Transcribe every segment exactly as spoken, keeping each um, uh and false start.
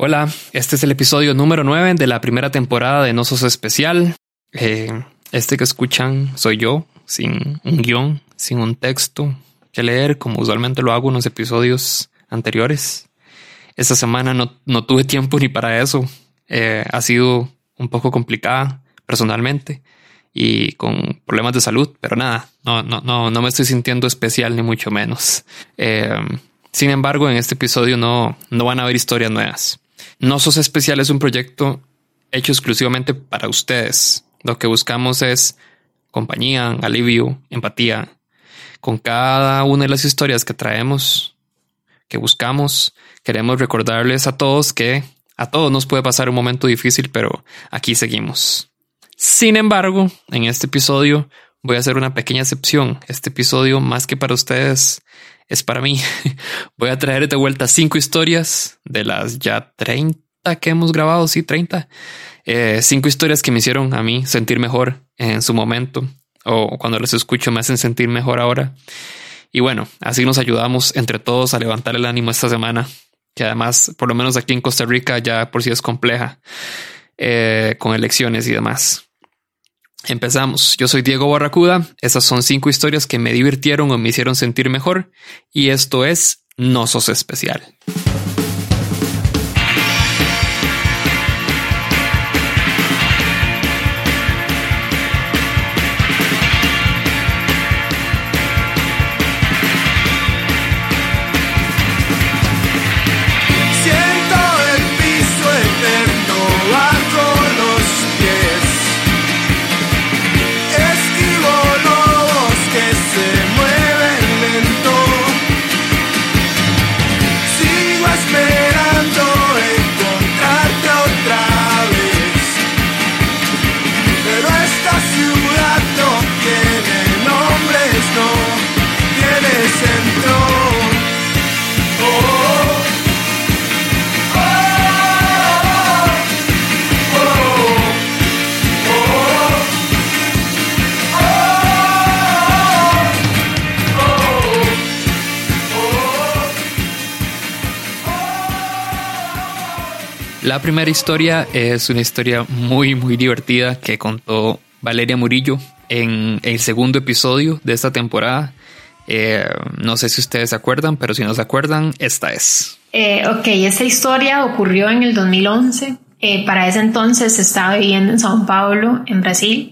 Hola, este es el episodio número nueve de la primera temporada de No Sos Especial. Eh, este que escuchan soy yo, sin un guión, sin un texto que leer, como usualmente lo hago en los episodios anteriores. Esta semana no, no tuve tiempo ni para eso. Eh, ha sido un poco complicada personalmente y con problemas de salud, pero nada, no, no, no, no me estoy sintiendo especial ni mucho menos. Eh, sin embargo, en este episodio no, no van a haber historias nuevas. No Sos Especial es un proyecto hecho exclusivamente para ustedes. Lo que buscamos es compañía, alivio, empatía. Con cada una de las historias que traemos, que buscamos, queremos recordarles a todos que a todos nos puede pasar un momento difícil, pero aquí seguimos. Sin embargo, en este episodio voy a hacer una pequeña excepción. Este episodio, más que para ustedes, es para mí. Voy a traer de vuelta cinco historias de las ya treinta que hemos grabado. Sí, treinta. Eh, cinco historias que me hicieron a mí sentir mejor en su momento, o cuando las escucho me hacen sentir mejor ahora. Y bueno, así nos ayudamos entre todos a levantar el ánimo esta semana, que además, por lo menos aquí en Costa Rica, ya por sí es compleja, eh, con elecciones y demás. Empezamos. Yo soy Diego Barracuda. Esas son cinco historias que me divirtieron o me hicieron sentir mejor. Y esto es No Sos Especial. La primera historia es una historia muy, muy divertida que contó Valeria Murillo en el segundo episodio de esta temporada. Eh, no sé si ustedes se acuerdan, pero si no se acuerdan, esta es. Eh, ok, esta historia ocurrió en el dos mil once. Eh, para ese entonces estaba viviendo en São Paulo, en Brasil.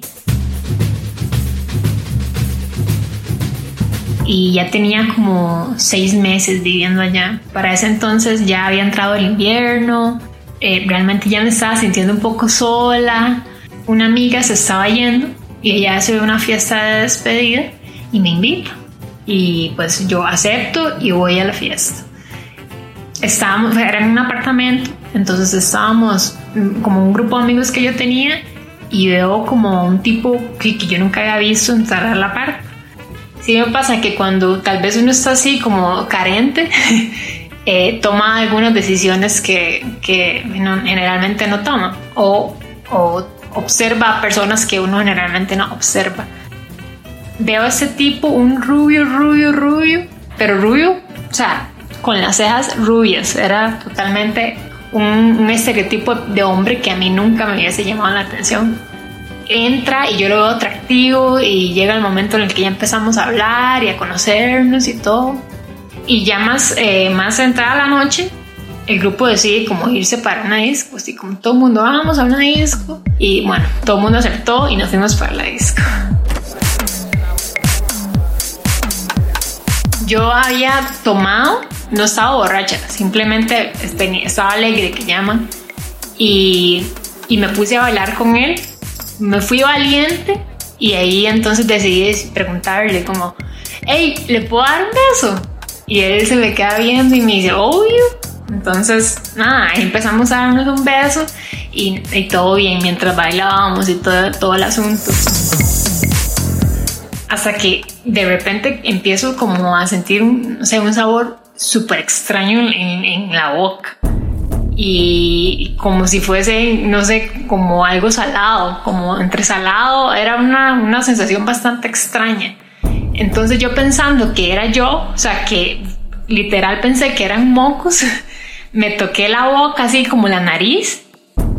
Y ya tenía como seis meses viviendo allá. Para ese entonces ya había entrado el invierno. Eh, realmente ya me estaba sintiendo un poco sola. Una amiga se estaba yendo y ella hace una fiesta de despedida y me invita, y pues yo acepto y voy a la fiesta. Estábamos, era en un apartamento, entonces estábamos como un grupo de amigos que yo tenía, y veo como un tipo que, que yo nunca había visto entrar a la par. Sí me pasa que cuando tal vez uno está así como carente Eh, toma algunas decisiones que, que no, generalmente no toma, o, o observa a personas que uno generalmente no observa. Veo a ese tipo, un rubio, rubio, rubio, pero rubio, o sea, con las cejas rubias. Era totalmente un, un estereotipo de hombre que a mí nunca me hubiese llamado la atención. Entra y yo lo veo atractivo, y llega el momento en el que ya empezamos a hablar y a conocernos y todo. Y ya más, eh, más entrada la noche, el grupo decide como irse para una disco, así como todo el mundo, vamos a una disco. Y bueno, todo el mundo aceptó y nos fuimos para la disco. Yo había tomado, no estaba borracha, simplemente estaba alegre, que llaman, y, y me puse a bailar con él. Me fui valiente, y ahí entonces decidí preguntarle como, hey, ¿le puedo dar un beso? Y él se me queda viendo y me dice, obvio. Entonces, nada, empezamos a darnos un beso y, y todo bien mientras bailábamos y todo, todo el asunto. Hasta que de repente empiezo como a sentir un, no sé, un sabor súper extraño en, en la boca. Y como si fuese, no sé, como algo salado, como entre salado. Era una, una sensación bastante extraña. Entonces yo pensando que era yo, o sea, que literal pensé que eran mocos, me toqué la boca, así como la nariz,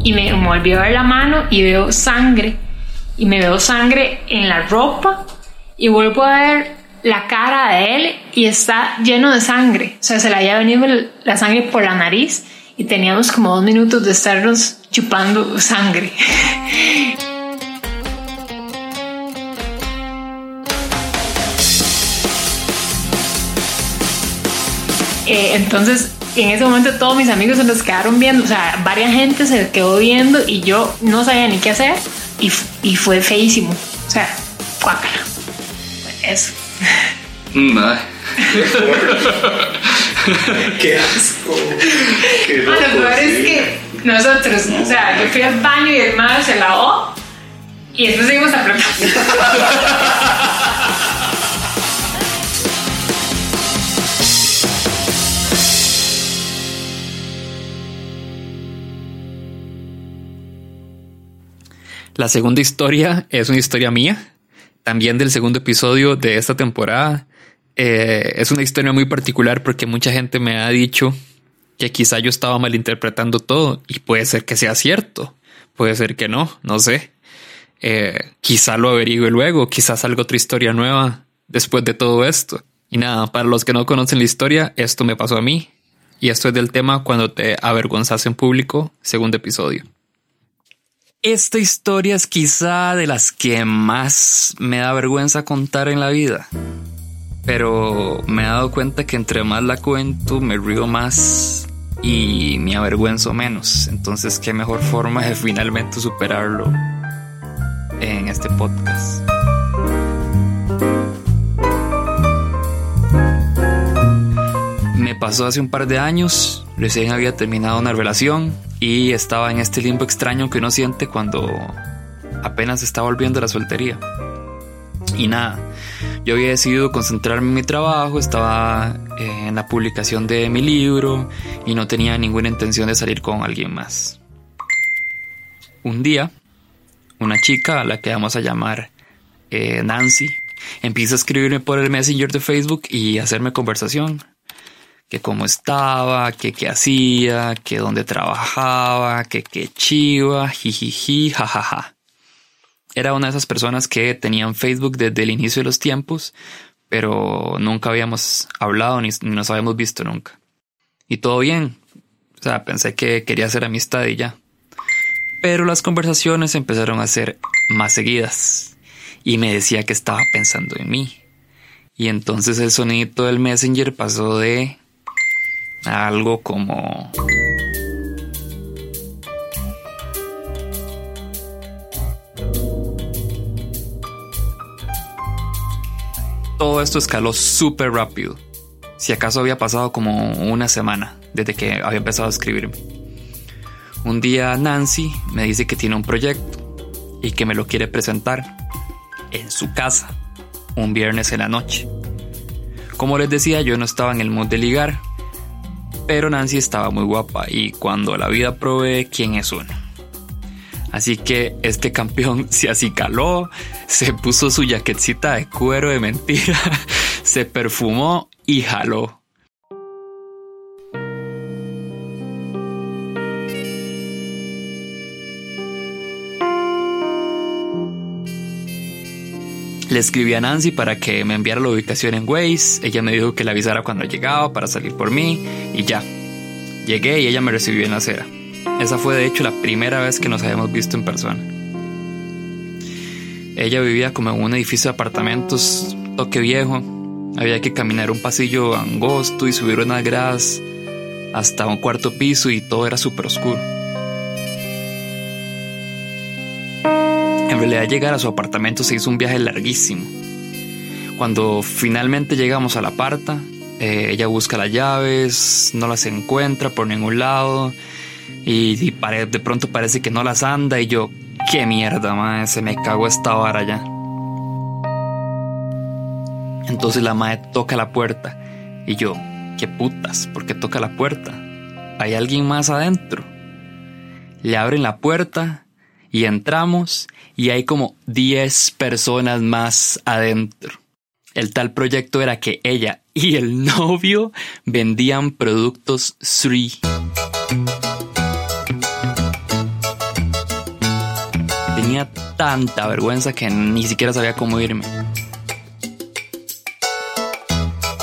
y me volví a ver la mano y veo sangre, y me veo sangre en la ropa, y vuelvo a ver la cara de él y está lleno de sangre. O sea, se le había venido la sangre por la nariz y teníamos como dos minutos de estarnos chupando sangre. eh, entonces en ese momento todos mis amigos se nos quedaron viendo, o sea, varias gente se quedó viendo y yo no sabía ni qué hacer y, y fue feísimo, o sea, guácala. Eso. No. Qué asco. Qué loco, lo peor sí. Es que nosotros, no. O sea, yo fui al baño y el madre se lavó y después seguimos apretando. La segunda historia es una historia mía, también del segundo episodio de esta temporada. Eh, es una historia muy particular porque mucha gente me ha dicho que quizá yo estaba malinterpretando todo y puede ser que sea cierto, puede ser que no, no sé. Eh, quizá lo averigüe luego, quizá salga otra historia nueva después de todo esto. Y nada, para los que no conocen la historia, esto me pasó a mí y esto es del tema cuando te avergonzas en público, segundo episodio. Esta historia es quizá de las que más me da vergüenza contar en la vida, pero me he dado cuenta que entre más la cuento me río más y me avergüenzo menos. Entonces, qué mejor forma de finalmente superarlo en este podcast. Me pasó hace un par de años, recién había terminado una relación y estaba en este limbo extraño que uno siente cuando apenas está volviendo a la soltería. Y nada, yo había decidido concentrarme en mi trabajo, estaba en la publicación de mi libro y no tenía ninguna intención de salir con alguien más. Un día, una chica a la que vamos a llamar eh, Nancy empieza a escribirme por el Messenger de Facebook y hacerme conversación. Que cómo estaba, que qué hacía, que dónde trabajaba, que qué chiva, jijiji, jajaja. Era una de esas personas que tenían Facebook desde el inicio de los tiempos, pero nunca habíamos hablado ni, ni nos habíamos visto nunca. Y todo bien, o sea, pensé que quería hacer amistad y ya. Pero las conversaciones empezaron a ser más seguidas y me decía que estaba pensando en mí. Y entonces el sonidito del Messenger pasó de algo como... Todo esto escaló súper rápido. Si acaso había pasado como una semana desde que había empezado a escribirme. Un día Nancy me dice que tiene un proyecto y que me lo quiere presentar en su casa un viernes en la noche. Como les decía, yo no estaba en el mood de ligar, pero Nancy estaba muy guapa y cuando la vida provee, ¿quién es uno? Así que este campeón se acicaló, se puso su jaquetita de cuero de mentira, se perfumó y jaló. Le escribí a Nancy para que me enviara la ubicación en Waze, ella me dijo que la avisara cuando llegaba para salir por mí y ya. Llegué y ella me recibió en la acera. Esa fue de hecho la primera vez que nos habíamos visto en persona. Ella vivía como en un edificio de apartamentos, toque viejo. Había que caminar un pasillo angosto y subir unas gradas hasta un cuarto piso y todo era súper oscuro. En realidad llegar a su apartamento se hizo un viaje larguísimo. Cuando finalmente llegamos a la aparta, eh, ella busca las llaves, no las encuentra por ningún lado y, y pare, de pronto parece que no las anda y yo, qué mierda, mae, se me cagó esta vara ya. Entonces la mae toca la puerta y yo, qué putas, ¿por qué toca la puerta? ¿Hay alguien más adentro? Le abren la puerta y entramos y hay como diez personas más adentro. El tal proyecto era que ella y el novio vendían productos Sri Tenía tanta vergüenza que ni siquiera sabía cómo irme.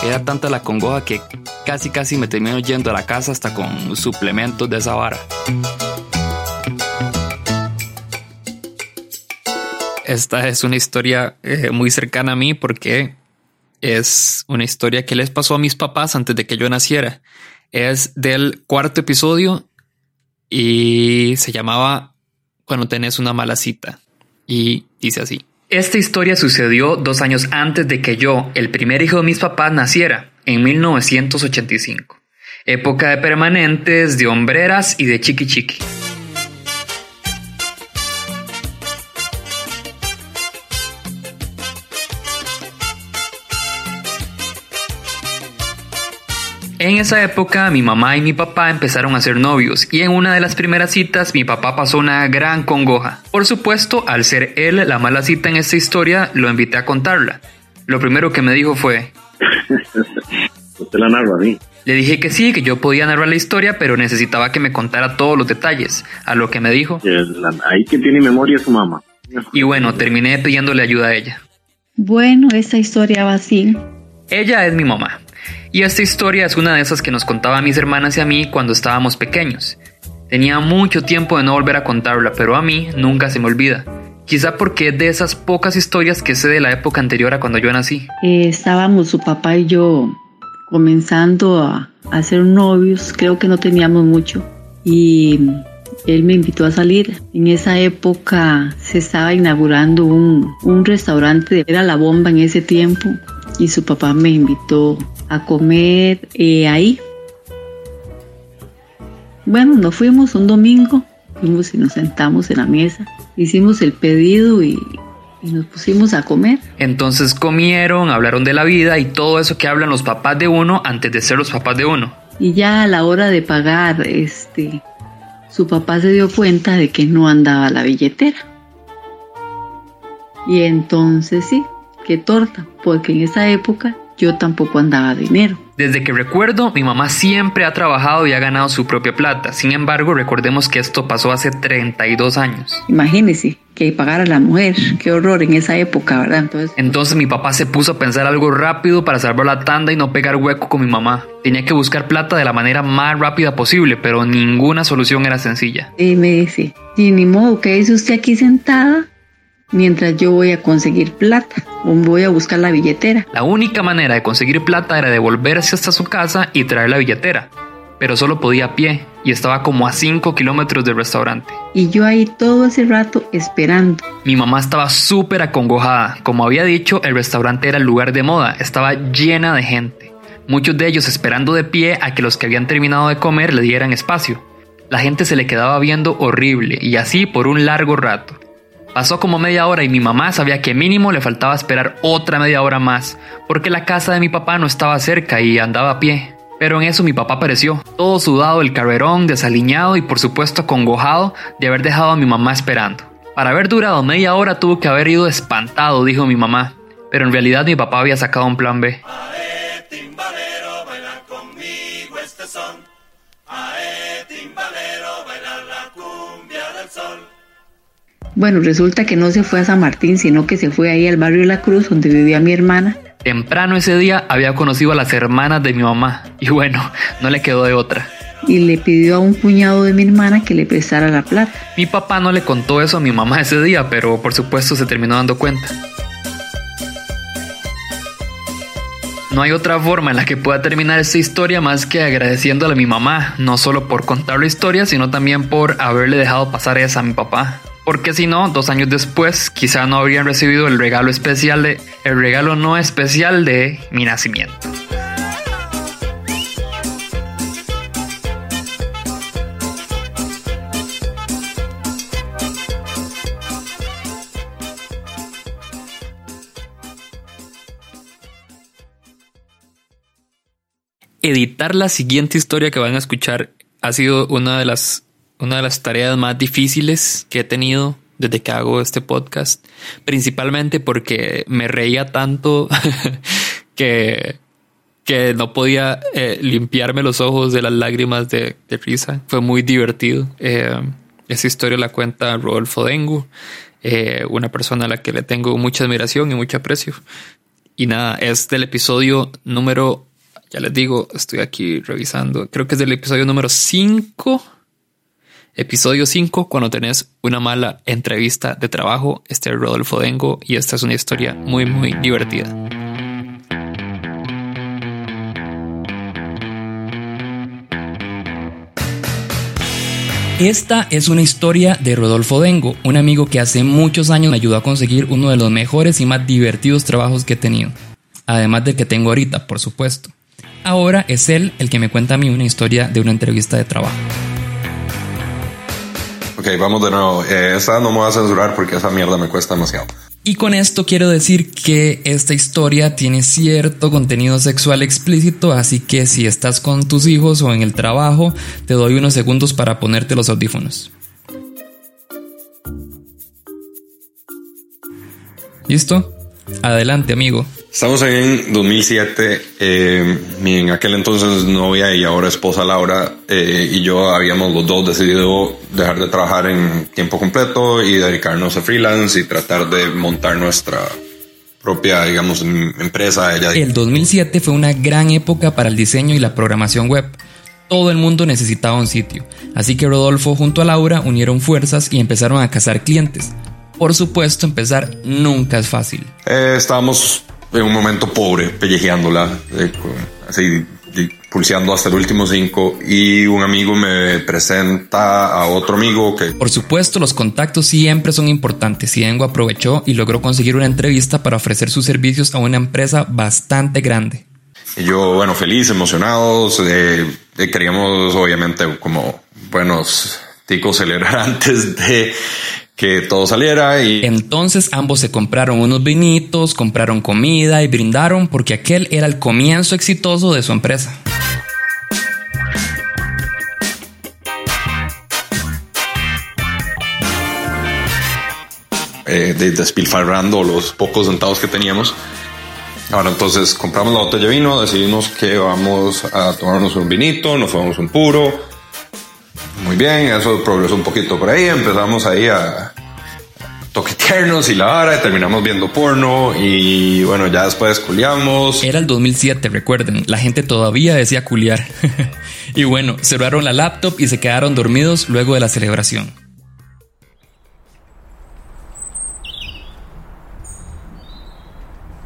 Era tanta la congoja que casi casi me termino yendo a la casa hasta con suplementos de esa vara. Esta es una historia eh, muy cercana a mí porque es una historia que les pasó a mis papás antes de que yo naciera. Es del cuarto episodio y se llamaba Cuando tenés una mala cita. Y dice así. Esta historia sucedió dos años antes de que yo, el primer hijo de mis papás, naciera, en mil novecientos ochenta y cinco. Época de permanentes, de hombreras y de chiqui chiqui. En esa época, mi mamá y mi papá empezaron a ser novios y en una de las primeras citas mi papá pasó una gran congoja. Por supuesto, al ser él la mala cita en esta historia, lo invité a contarla. Lo primero que me dijo fue... ¿Usted la narra a mí? Le dije que sí, que yo podía narrar la historia, pero necesitaba que me contara todos los detalles. A lo que me dijo... Ahí que tiene memoria su mamá. Y bueno, terminé pidiéndole ayuda a ella. Bueno, esa historia va así. Ella es mi mamá. Y esta historia es una de esas que nos contaba a mis hermanas y a mí cuando estábamos pequeños. Tenía mucho tiempo de no volver a contarla, pero a mí nunca se me olvida. Quizá porque es de esas pocas historias que sé de la época anterior a cuando yo nací. Eh, estábamos su papá y yo comenzando a, a ser novios, creo que no teníamos mucho. Y él me invitó a salir. En esa época se estaba inaugurando un, un restaurante, era La Bomba en ese tiempo. Y su papá me invitó a comer eh, ahí. Bueno, nos fuimos un domingo, fuimos y nos sentamos en la mesa, hicimos el pedido y, y nos pusimos a comer. Entonces comieron, hablaron de la vida y todo eso que hablan los papás de uno antes de ser los papás de uno. Y ya a la hora de pagar, este, su papá se dio cuenta de que no andaba la billetera. Y entonces sí, qué torta, porque en esa época yo tampoco andaba dinero. Desde que recuerdo, mi mamá siempre ha trabajado y ha ganado su propia plata. Sin embargo, recordemos que esto pasó hace treinta y dos años. Imagínese que pagar a la mujer. Qué horror en esa época, ¿verdad? Entonces, Entonces mi papá se puso a pensar algo rápido para salvar la tanda y no pegar hueco con mi mamá. Tenía que buscar plata de la manera más rápida posible, pero ninguna solución era sencilla. Y me dice, y ni modo, ¿qué dice usted aquí sentada? Mientras yo voy a conseguir plata o voy a buscar la billetera. La única manera de conseguir plata era devolverse hasta su casa y traer la billetera, pero solo podía a pie y estaba como a cinco kilómetros del restaurante. Y yo ahí todo ese rato esperando. Mi mamá estaba súper acongojada. Como había dicho, el restaurante era el lugar de moda, estaba llena de gente. Muchos de ellos esperando de pie a que los que habían terminado de comer le dieran espacio. La gente se le quedaba viendo horrible y así por un largo rato. Pasó como media hora y mi mamá sabía que mínimo le faltaba esperar otra media hora más, porque la casa de mi papá no estaba cerca y andaba a pie. Pero en eso mi papá apareció, todo sudado del carrerón, desaliñado y por supuesto acongojado de haber dejado a mi mamá esperando. Para haber durado media hora tuvo que haber ido espantado, dijo mi mamá, pero en realidad mi papá había sacado un plan B. Ae, timbalero, baila conmigo este son. Ae, timbalero, baila la cumbia del sol. Bueno, resulta que no se fue a San Martín, sino que se fue ahí al barrio La Cruz, donde vivía mi hermana. Temprano ese día había conocido a las hermanas de mi mamá, y bueno, no le quedó de otra. Y le pidió a un cuñado de mi hermana que le prestara la plata. Mi papá no le contó eso a mi mamá ese día, pero por supuesto se terminó dando cuenta. No hay otra forma en la que pueda terminar esta historia más que agradeciéndole a mi mamá, no solo por contar la historia, sino también por haberle dejado pasar esa a mi papá. Porque si no, dos años después, quizá no habrían recibido el regalo especial de, el regalo no especial de mi nacimiento. Editar la siguiente historia que van a escuchar ha sido una de las Una de las tareas más difíciles que he tenido desde que hago este podcast, principalmente porque me reía tanto que que no podía eh, limpiarme los ojos de las lágrimas de, de risa. Fue muy divertido. Eh, esa historia la cuenta Rodolfo Dengo, eh, una persona a la que le tengo mucha admiración y mucho aprecio. Y nada, es del episodio número, ya les digo, estoy aquí revisando, creo que es del episodio número cinco. Episodio cinco, cuando tenés una mala entrevista de trabajo. Este es Rodolfo Dengo y esta es una historia muy, muy divertida. Esta es una historia de Rodolfo Dengo, un amigo que hace muchos años me ayudó a conseguir uno de los mejores y más divertidos trabajos que he tenido. Además del que tengo ahorita, por supuesto. Ahora es él el que me cuenta a mí una historia de una entrevista de trabajo. Ok, vamos de nuevo. Eh, esa no me voy a censurar porque esa mierda me cuesta demasiado. Y con esto quiero decir que esta historia tiene cierto contenido sexual explícito, así que si estás con tus hijos o en el trabajo, te doy unos segundos para ponerte los audífonos. ¿Listo? Adelante, amigo. Estamos en dos mil siete, eh, mi en aquel entonces novia y ahora esposa Laura eh, y yo habíamos los dos decidido dejar de trabajar en tiempo completo y dedicarnos a freelance y tratar de montar nuestra propia, digamos, empresa. Ella... El dos mil siete fue una gran época para el diseño y la programación web. Todo el mundo necesitaba un sitio, así que Rodolfo junto a Laura unieron fuerzas y empezaron a cazar clientes. Por supuesto, empezar nunca es fácil. Eh, estábamos... en un momento pobre, pellejeándola, eh, así, pulseando hasta el último cinco, y un amigo me presenta a otro amigo que... Por supuesto, los contactos siempre son importantes, y Dengo aprovechó y logró conseguir una entrevista para ofrecer sus servicios a una empresa bastante grande. Y yo, bueno, feliz, emocionados, eh, eh, queríamos obviamente como buenos ticos celebrar antes de... que todo saliera y... Entonces ambos se compraron unos vinitos, compraron comida y brindaron porque aquel era el comienzo exitoso de su empresa. Eh, de, despilfarrando los pocos centavos que teníamos. Ahora entonces compramos la botella de vino, decidimos que vamos a tomarnos un vinito, nos tomamos un puro... Muy bien, eso progresó un poquito por ahí, empezamos ahí a toquetearnos y la vara, y terminamos viendo porno y bueno, ya después culiamos. Era el dos mil siete, recuerden, la gente todavía decía culiar. Y bueno, cerraron la laptop y se quedaron dormidos luego de la celebración.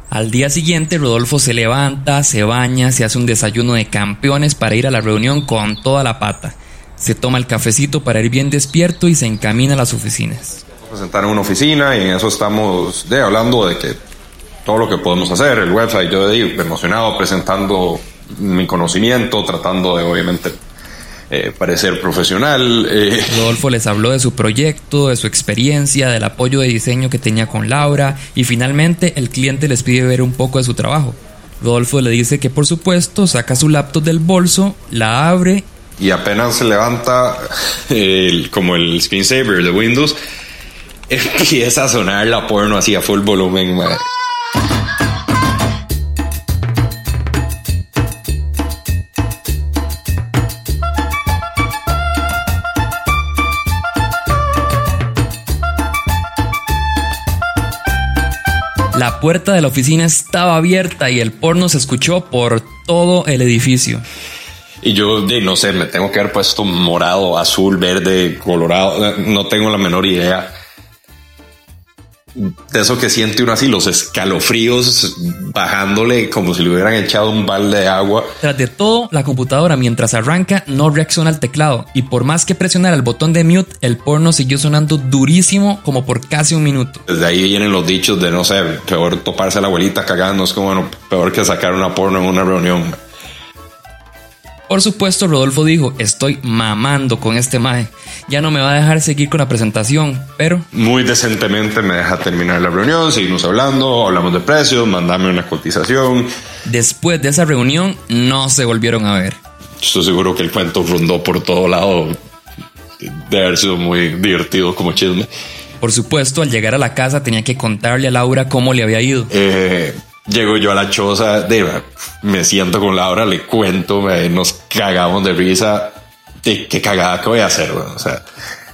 Al día siguiente, Rodolfo se levanta, se baña, se hace un desayuno de campeones para ir a la reunión con toda la pata. Se toma el cafecito para ir bien despierto y se encamina a las oficinas. Nos sentaron en una oficina y en eso estamos de, hablando de que todo lo que podemos hacer, el website, yo digo, emocionado, presentando mi conocimiento, tratando de obviamente eh, parecer profesional. Eh. Rodolfo les habló de su proyecto, de su experiencia, del apoyo de diseño que tenía con Laura y finalmente el cliente les pide ver un poco de su trabajo. Rodolfo le dice que por supuesto saca su laptop del bolso, la abre y apenas se levanta el, como el screensaver de Windows, empieza a sonar la porno así a full volumen, madre. La puerta de la oficina estaba abierta y el porno se escuchó por todo el edificio. Y yo, no sé, me tengo que haber puesto morado, azul, verde, colorado. No tengo la menor idea de eso que siente uno así, los escalofríos bajándole como si le hubieran echado un balde de agua. Tras de todo, la computadora mientras arranca no reacciona al teclado y por más que presionar el botón de mute, el porno siguió sonando durísimo como por casi un minuto. Desde ahí vienen los dichos de, no sé, peor toparse a la abuelita cagando. Es como, bueno, peor que sacar una porno en una reunión. Por supuesto, Rodolfo dijo, estoy mamando con este mae. Ya no me va a dejar seguir con la presentación, pero... Muy decentemente me deja terminar la reunión, seguimos hablando, hablamos de precios, mandame una cotización. Después de esa reunión, no se volvieron a ver. Estoy seguro que el cuento rondó por todo lado, de haber sido muy divertido como chisme. Por supuesto, al llegar a la casa tenía que contarle a Laura cómo le había ido. Eh... Llego yo a la choza, de, me siento con Laura, le cuento, me, nos cagamos de risa. De, ¿Qué cagada que voy a hacer? Bueno, o sea,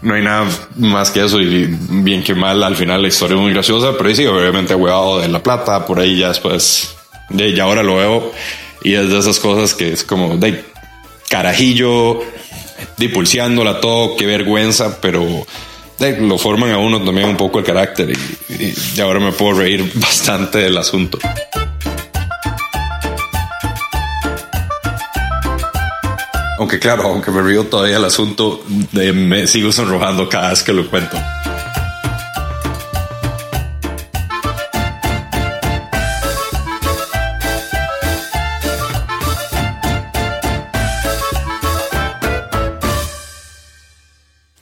no hay nada más que eso, y bien que mal, al final la historia es muy graciosa, pero sí, obviamente huevado de la plata, por ahí ya después, de, ya ahora lo veo, y es de esas cosas que es como de carajillo, de pulseándola todo, qué vergüenza, pero de, lo forman a uno también un poco el carácter, y, y, y ahora me puedo reír bastante del asunto. Aunque claro, aunque me río todavía el asunto, de, me sigo sonrojando cada vez que lo cuento.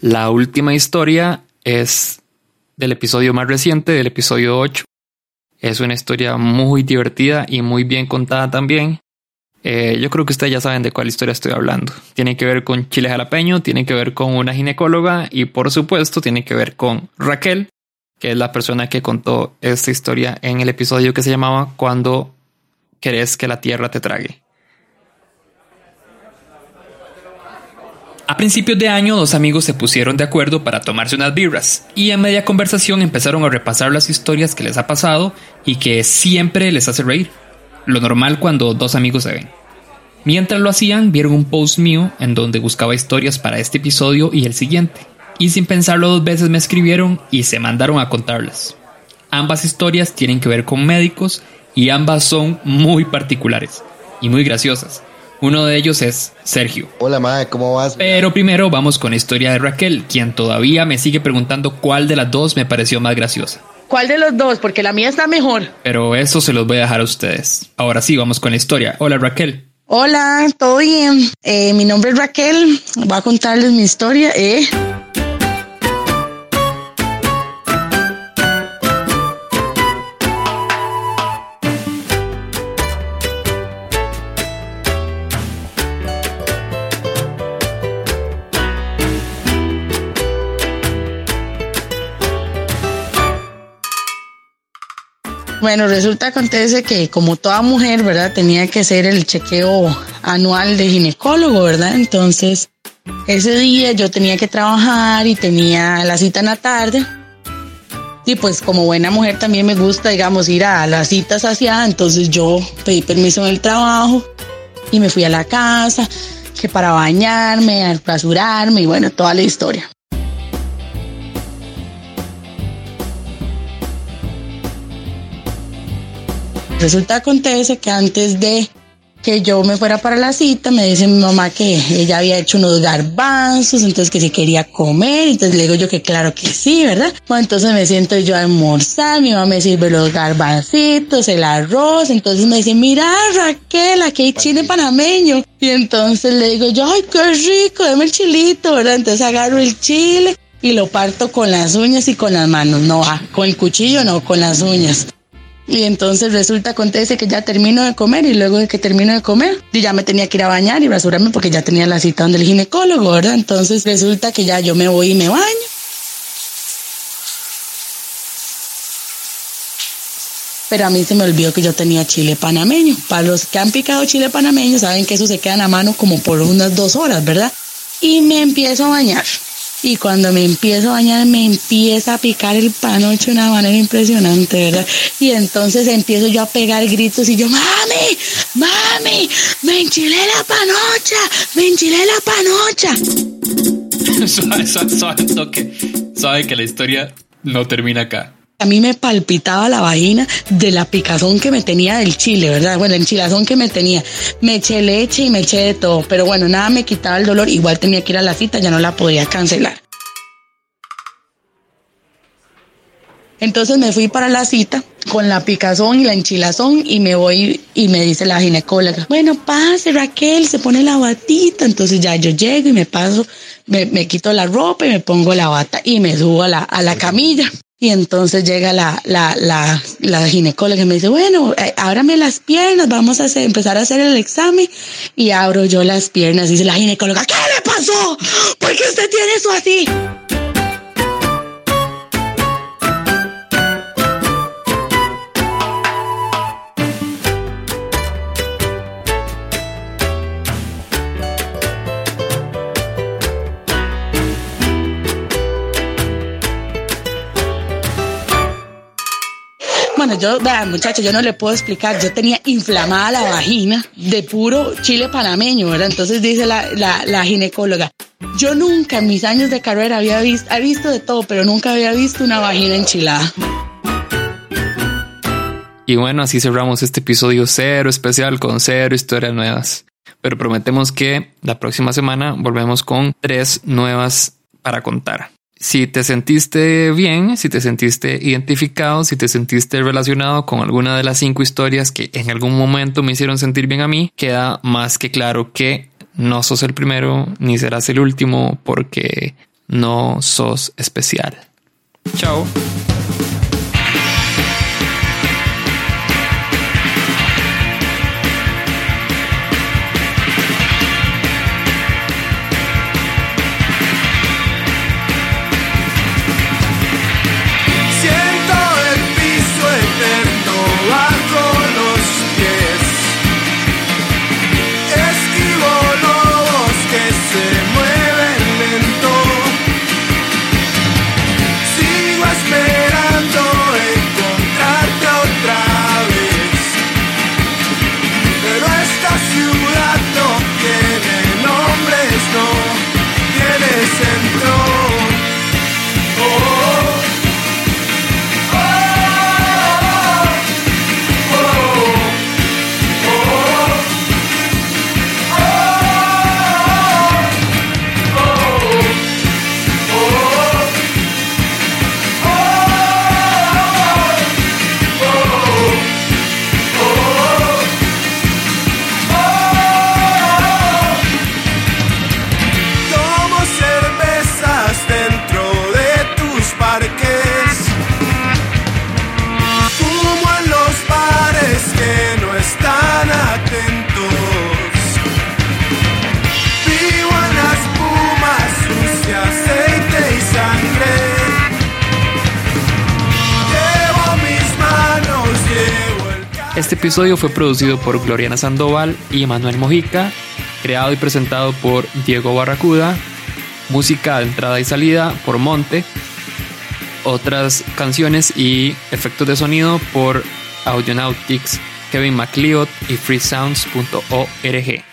La última historia es del episodio más reciente, del episodio ocho. Es una historia muy divertida y muy bien contada también. Eh, yo creo que ustedes ya saben de cuál historia estoy hablando. Tiene que ver con chile jalapeño, tiene que ver con una ginecóloga y por supuesto tiene que ver con Raquel, que es la persona que contó esta historia en el episodio que se llamaba Cuando querés que la tierra te trague. A principios de año, dos amigos se pusieron de acuerdo para tomarse unas birras y en media conversación empezaron a repasar las historias que les ha pasado y que siempre les hace reír. Lo normal cuando dos amigos se ven. Mientras lo hacían, vieron un post mío en donde buscaba historias para este episodio y el siguiente. Y sin pensarlo dos veces me escribieron y se mandaron a contarlas. Ambas historias tienen que ver con médicos y ambas son muy particulares y muy graciosas. Uno de ellos es Sergio. Hola, mae, ¿cómo vas? Pero primero vamos con la historia de Raquel, quien todavía me sigue preguntando cuál de las dos me pareció más graciosa. ¿Cuál de los dos? Porque la mía está mejor. Pero eso se los voy a dejar a ustedes. Ahora sí, vamos con la historia. Hola, Raquel. Hola, ¿todo bien? Eh, mi nombre es Raquel. Voy a contarles mi historia. Eh. Bueno, resulta acontece que como toda mujer, ¿verdad? Tenía que hacer el chequeo anual de ginecólogo, ¿verdad? Entonces, ese día yo tenía que trabajar y tenía la cita en la tarde. Y pues como buena mujer también me gusta, digamos, ir a las citas hacia, entonces yo pedí permiso en el trabajo y me fui a la casa, que para bañarme, a rasurarme y bueno, toda la historia. Resulta acontece que antes de que yo me fuera para la cita, me dice mi mamá que ella había hecho unos garbanzos, entonces que si quería comer, entonces le digo yo que claro que sí, ¿verdad? Bueno, entonces me siento yo a almorzar, mi mamá me sirve los garbancitos, el arroz, entonces me dice, mira Raquel, aquí hay chile panameño, y entonces le digo yo, ay qué rico, deme el chilito, ¿verdad? Entonces agarro el chile y lo parto con las uñas y con las manos, no, con el cuchillo no, con las uñas. Y entonces resulta, acontece que ya termino de comer y luego de que termino de comer, yo ya me tenía que ir a bañar y rasurarme porque ya tenía la cita donde el ginecólogo, ¿verdad? Entonces resulta que ya yo me voy y me baño. Pero a mí se me olvidó que yo tenía chile panameño. Para los que han picado chile panameño saben que eso se queda en la mano como por unas dos horas, ¿verdad? Y me empiezo a bañar. Y cuando me empiezo a bañar, me empieza a picar el panocho de una manera impresionante, ¿verdad? Y entonces empiezo yo a pegar gritos y yo, ¡mami! ¡Mami! ¡Me enchilé la panocha! ¡Me enchilé la panocha! Suave, suave, suave, toque. Sabe que la historia no termina acá. A mí me palpitaba la vagina de la picazón que me tenía del chile, ¿verdad? Bueno, el enchilazón que me tenía. Me eché leche y me eché de todo, pero bueno, nada me quitaba el dolor. Igual tenía que ir a la cita, ya no la podía cancelar. Entonces me fui para la cita con la picazón y la enchilazón y me voy y me dice la ginecóloga, bueno, pase Raquel, se pone la batita. Entonces ya yo llego y me paso, me, me quito la ropa y me pongo la bata y me subo a la, a la camilla. Y entonces llega la, la, la, la ginecóloga y me dice, bueno, ábrame las piernas, vamos a hacer, empezar a hacer el examen. Y abro yo las piernas y dice la ginecóloga, ¿qué le pasó? ¿Por qué usted tiene eso así? cuando yo, vean, muchachos, yo no le puedo explicar, yo tenía inflamada la vagina de puro chile panameño, ¿verdad? Entonces dice la, la, la ginecóloga, yo nunca en mis años de carrera había visto, he visto de todo, pero nunca había visto una vagina enchilada. Y bueno, así cerramos este episodio cero especial con cero historias nuevas. Pero prometemos que la próxima semana volvemos con tres nuevas para contar. Si te sentiste bien, si te sentiste identificado, si te sentiste relacionado con alguna de las cinco historias que en algún momento me hicieron sentir bien a mí, queda más que claro que no sos el primero ni serás el último porque no sos especial. Chao. Este episodio fue producido por Gloriana Sandoval y Manuel Mojica, creado y presentado por Diego Barracuda, música de entrada y salida por Monte, otras canciones y efectos de sonido por Audionautics, Kevin MacLeod y freesounds punto org.